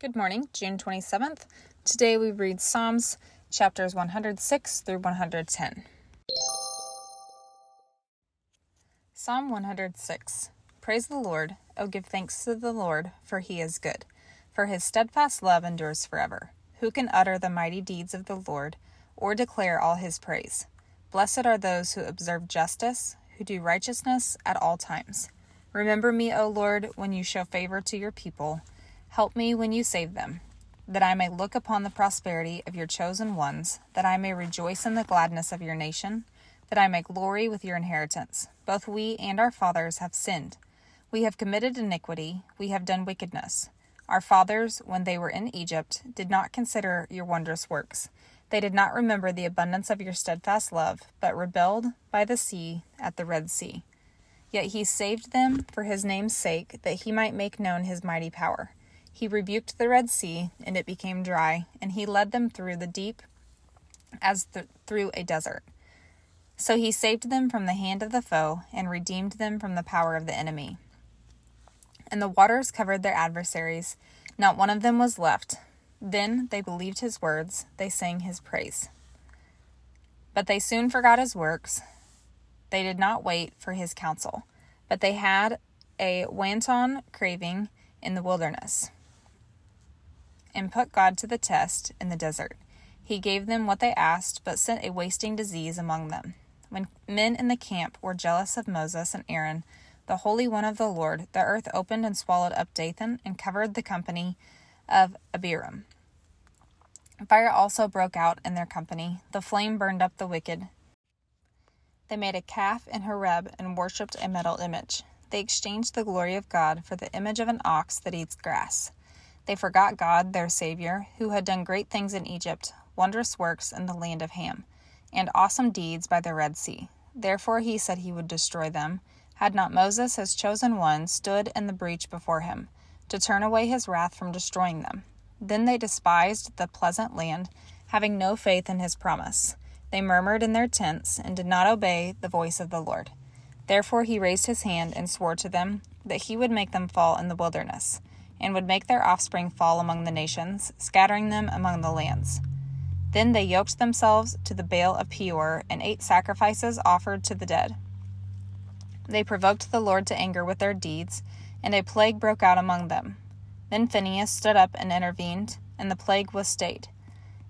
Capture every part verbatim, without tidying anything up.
Good morning, June twenty-seventh. Today we read Psalms chapters one hundred six through one hundred ten. Psalm one hundred six. Praise the Lord. O give thanks to the Lord, for he is good, for his steadfast love endures forever. Who can utter the mighty deeds of the Lord, or declare all his praise? Blessed are those who observe justice, who do righteousness at all times. Remember me, O Lord, when you show favor to your people. Help me when you save them, that I may look upon the prosperity of your chosen ones, that I may rejoice in the gladness of your nation, that I may glory with your inheritance. Both we and our fathers have sinned. We have committed iniquity. We have done wickedness. Our fathers, when they were in Egypt, did not consider your wondrous works. They did not remember the abundance of your steadfast love, but rebelled by the sea at the Red Sea. Yet he saved them for his name's sake, that he might make known his mighty power. He rebuked the Red Sea, and it became dry, and he led them through the deep as th- through a desert. So he saved them from the hand of the foe, and redeemed them from the power of the enemy. And the waters covered their adversaries. Not one of them was left. Then they believed his words. They sang his praise. But they soon forgot his works. They did not wait for his counsel, but they had a wanton craving in the wilderness, and put God to the test in the desert. He gave them what they asked, but sent a wasting disease among them. When men in the camp were jealous of Moses and Aaron, the Holy One of the Lord, the earth opened and swallowed up Dathan and covered the company of Abiram. Fire also broke out in their company. The flame burned up the wicked. They made a calf in Horeb and worshipped a metal image. They exchanged the glory of God for the image of an ox that eats grass. They forgot God, their Savior, who had done great things in Egypt, wondrous works in the land of Ham, and awesome deeds by the Red Sea. Therefore he said he would destroy them, had not Moses, his chosen one, stood in the breach before him, to turn away his wrath from destroying them. Then they despised the pleasant land, having no faith in his promise. They murmured in their tents, and did not obey the voice of the Lord. Therefore he raised his hand and swore to them that he would make them fall in the wilderness, and would make their offspring fall among the nations, scattering them among the lands. Then they yoked themselves to the Baal of Peor, and ate sacrifices offered to the dead. They provoked the Lord to anger with their deeds, and a plague broke out among them. Then Phinehas stood up and intervened, and the plague was stayed,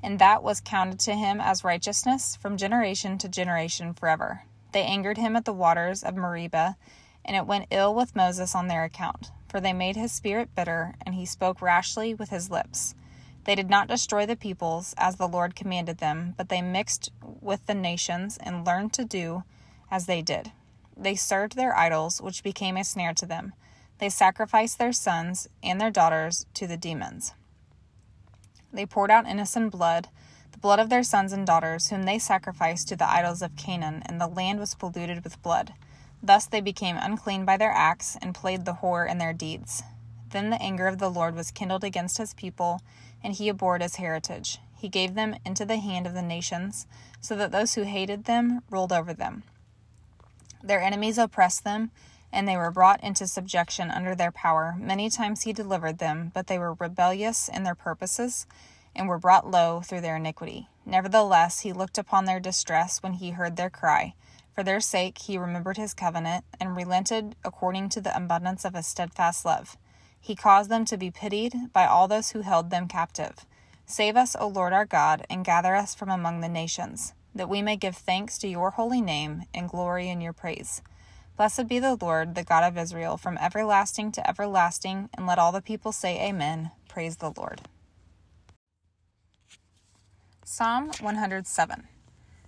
and that was counted to him as righteousness from generation to generation forever. They angered him at the waters of Meribah, and it went ill with Moses on their account, for they made his spirit bitter, and he spoke rashly with his lips. They did not destroy the peoples, as the Lord commanded them, but they mixed with the nations and learned to do as they did. They served their idols, which became a snare to them. They sacrificed their sons and their daughters to the demons. They poured out innocent blood, the blood of their sons and daughters, whom they sacrificed to the idols of Canaan, and the land was polluted with blood. Thus they became unclean by their acts, and played the whore in their deeds. Then the anger of the Lord was kindled against his people, and he abhorred his heritage. He gave them into the hand of the nations, so that those who hated them ruled over them. Their enemies oppressed them, and they were brought into subjection under their power. Many times he delivered them, but they were rebellious in their purposes, and were brought low through their iniquity. Nevertheless, he looked upon their distress when he heard their cry. For their sake he remembered his covenant, and relented according to the abundance of his steadfast love. He caused them to be pitied by all those who held them captive. Save us, O Lord our God, and gather us from among the nations, that we may give thanks to your holy name, and glory in your praise. Blessed be the Lord, the God of Israel, from everlasting to everlasting, and let all the people say amen. Praise the Lord. Psalm one hundred seven.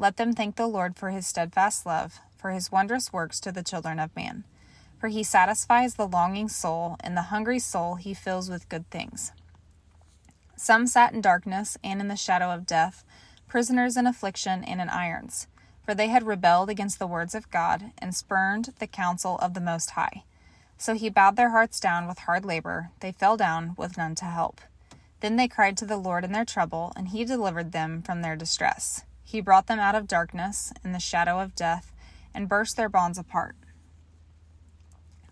Let them thank the Lord for his steadfast love, for his wondrous works to the children of man. For he satisfies the longing soul, and the hungry soul he fills with good things. Some sat in darkness and in the shadow of death, prisoners in affliction and in irons. For they had rebelled against the words of God and spurned the counsel of the Most High. So he bowed their hearts down with hard labor. They fell down with none to help. Then they cried to the Lord in their trouble, and he delivered them from their distress. He brought them out of darkness and the shadow of death, and burst their bonds apart.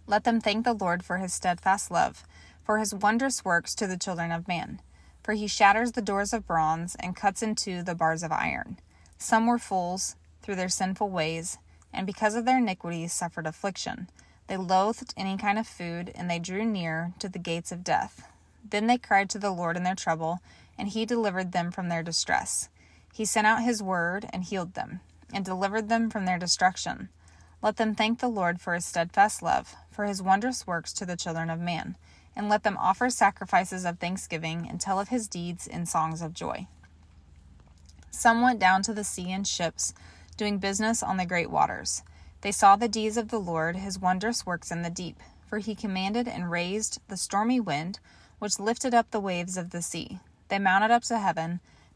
Let them thank the Lord for his steadfast love, for his wondrous works to the children of man. For he shatters the doors of bronze and cuts in two the bars of iron. Some were fools through their sinful ways, and because of their iniquities suffered affliction. They loathed any kind of food, and they drew near to the gates of death. Then they cried to the Lord in their trouble, and he delivered them from their distress. He sent out his word and healed them, and delivered them from their destruction. Let them thank the Lord for his steadfast love, for his wondrous works to the children of man, and let them offer sacrifices of thanksgiving and tell of his deeds in songs of joy. Some went down to the sea in ships, doing business on the great waters. They saw the deeds of the Lord, his wondrous works in the deep, for he commanded and raised the stormy wind, which lifted up the waves of the sea. They mounted up to heaven,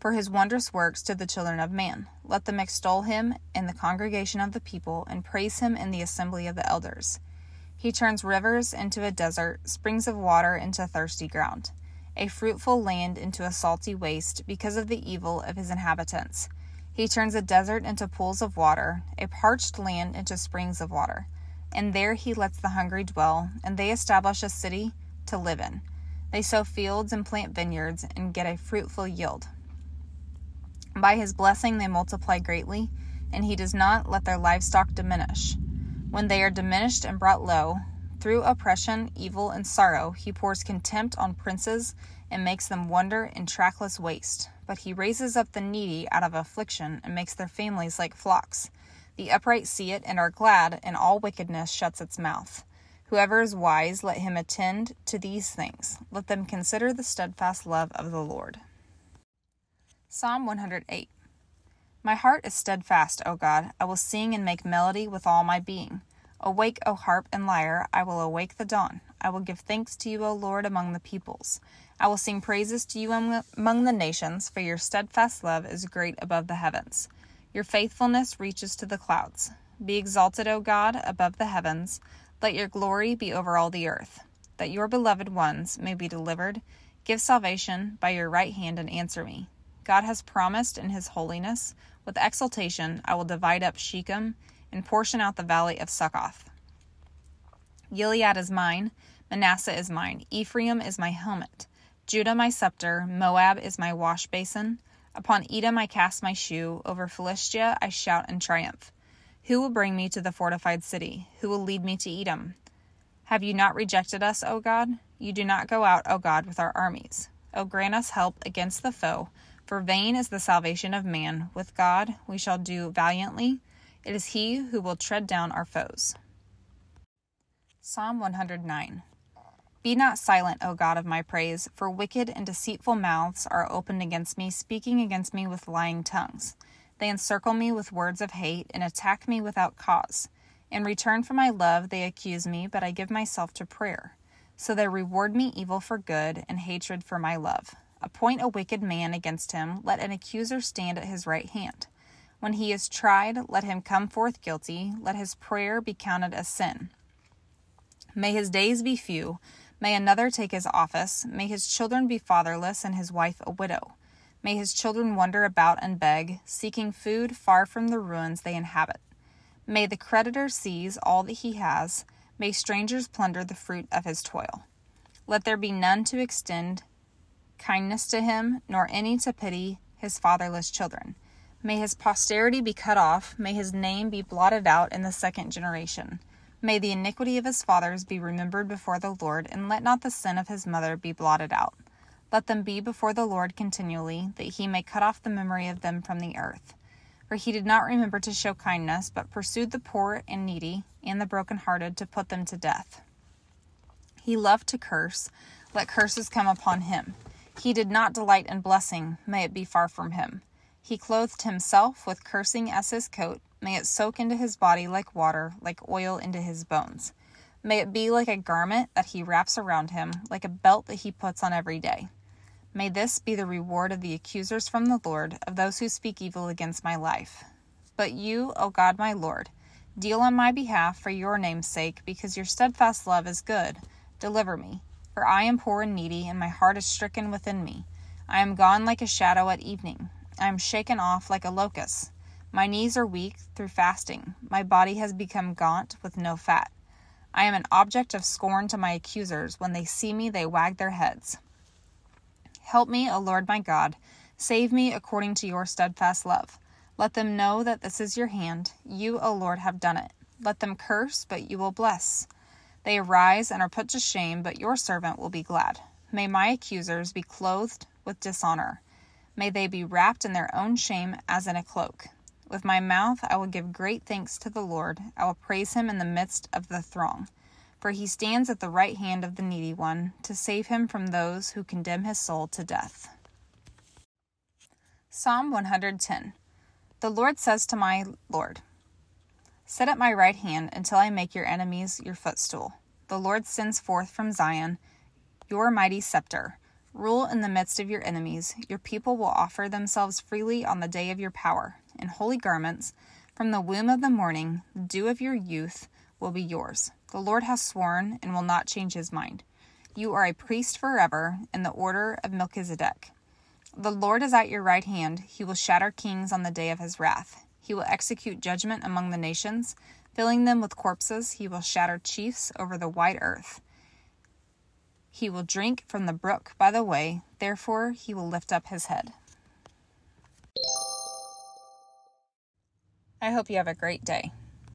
for his wondrous works to the children of man. Let them extol him in the congregation of the people, and praise him in the assembly of the elders. He turns rivers into a desert, springs of water into thirsty ground, a fruitful land into a salty waste because of the evil of his inhabitants. He turns a desert into pools of water, a parched land into springs of water. And there he lets the hungry dwell, and they establish a city to live in. They sow fields and plant vineyards and get a fruitful yield. By his blessing they multiply greatly, and he does not let their livestock diminish. When they are diminished and brought low, through oppression, evil, and sorrow, he pours contempt on princes and makes them wander in trackless waste. But he raises up the needy out of affliction and makes their families like flocks. The upright see it and are glad, and all wickedness shuts its mouth. Whoever is wise, let him attend to these things. Let them consider the steadfast love of the Lord. Psalm one hundred eight. My heart is steadfast, O God. I will sing and make melody with all my being. Awake, O harp and lyre. I will awake the dawn. I will give thanks to you, O Lord, among the peoples. I will sing praises to you among the nations, for your steadfast love is great above the heavens. Your faithfulness reaches to the clouds. Be exalted, O God, above the heavens. Let your glory be over all the earth, that your beloved ones may be delivered. Give salvation by your right hand and answer me. God has promised in his holiness. With exultation I will divide up Shechem and portion out the valley of Succoth. Gilead is mine. Manasseh is mine. Ephraim is my helmet. Judah my scepter. Moab is my wash basin. Upon Edom I cast my shoe, over Philistia I shout in triumph. Who will bring me to the fortified city? Who will lead me to Edom? Have you not rejected us, O God? You do not go out, O God, with our armies. O grant us help against the foe, for vain is the salvation of man. With God we shall do valiantly. It is he who will tread down our foes. Psalm one hundred nine. Be not silent, O God of my praise, for wicked and deceitful mouths are opened against me, speaking against me with lying tongues. They encircle me with words of hate and attack me without cause. In return for my love they accuse me, but I give myself to prayer. So they reward me evil for good and hatred for my love. Appoint a wicked man against him, let an accuser stand at his right hand. When he is tried, let him come forth guilty, let his prayer be counted as sin. May his days be few. May another take his office. May his children be fatherless and his wife a widow. May his children wander about and beg, seeking food far from the ruins they inhabit. May the creditor seize all that he has. May strangers plunder the fruit of his toil. Let there be none to extend kindness to him, nor any to pity his fatherless children. May his posterity be cut off. May his name be blotted out in the second generation. May the iniquity of his fathers be remembered before the Lord, and let not the sin of his mother be blotted out. Let them be before the Lord continually, that he may cut off the memory of them from the earth. For he did not remember to show kindness, but pursued the poor and needy and the brokenhearted to put them to death. He loved to curse. Let curses come upon him. He did not delight in blessing. May it be far from him. He clothed himself with cursing as his coat. May it soak into his body like water, like oil into his bones. May it be like a garment that he wraps around him, like a belt that he puts on every day. May this be the reward of the accusers from the Lord, of those who speak evil against my life. But you, O God my Lord, deal on my behalf for your name's sake, because your steadfast love is good. Deliver me, for I am poor and needy, and my heart is stricken within me. I am gone like a shadow at evening. I am shaken off like a locust. My knees are weak through fasting. My body has become gaunt with no fat. I am an object of scorn to my accusers. When they see me, they wag their heads. Help me, O Lord my God. Save me according to your steadfast love. Let them know that this is your hand. You, O Lord, have done it. Let them curse, but you will bless. They arise and are put to shame, but your servant will be glad. May my accusers be clothed with dishonor. May they be wrapped in their own shame as in a cloak. With my mouth I will give great thanks to the Lord. I will praise him in the midst of the throng. For he stands at the right hand of the needy one, to save him from those who condemn his soul to death. Psalm one hundred ten. The Lord says to my Lord, sit at my right hand until I make your enemies your footstool. The Lord sends forth from Zion your mighty scepter. Rule in the midst of your enemies. Your people will offer themselves freely on the day of your power. In holy garments, from the womb of the morning, the dew of your youth will be yours. The Lord has sworn and will not change his mind. You are a priest forever in the order of Melchizedek. The Lord is at your right hand. He will shatter kings on the day of his wrath. He will execute judgment among the nations, filling them with corpses. He will shatter chiefs over the wide earth. He will drink from the brook by the way. Therefore, he will lift up his head. I hope you have a great day.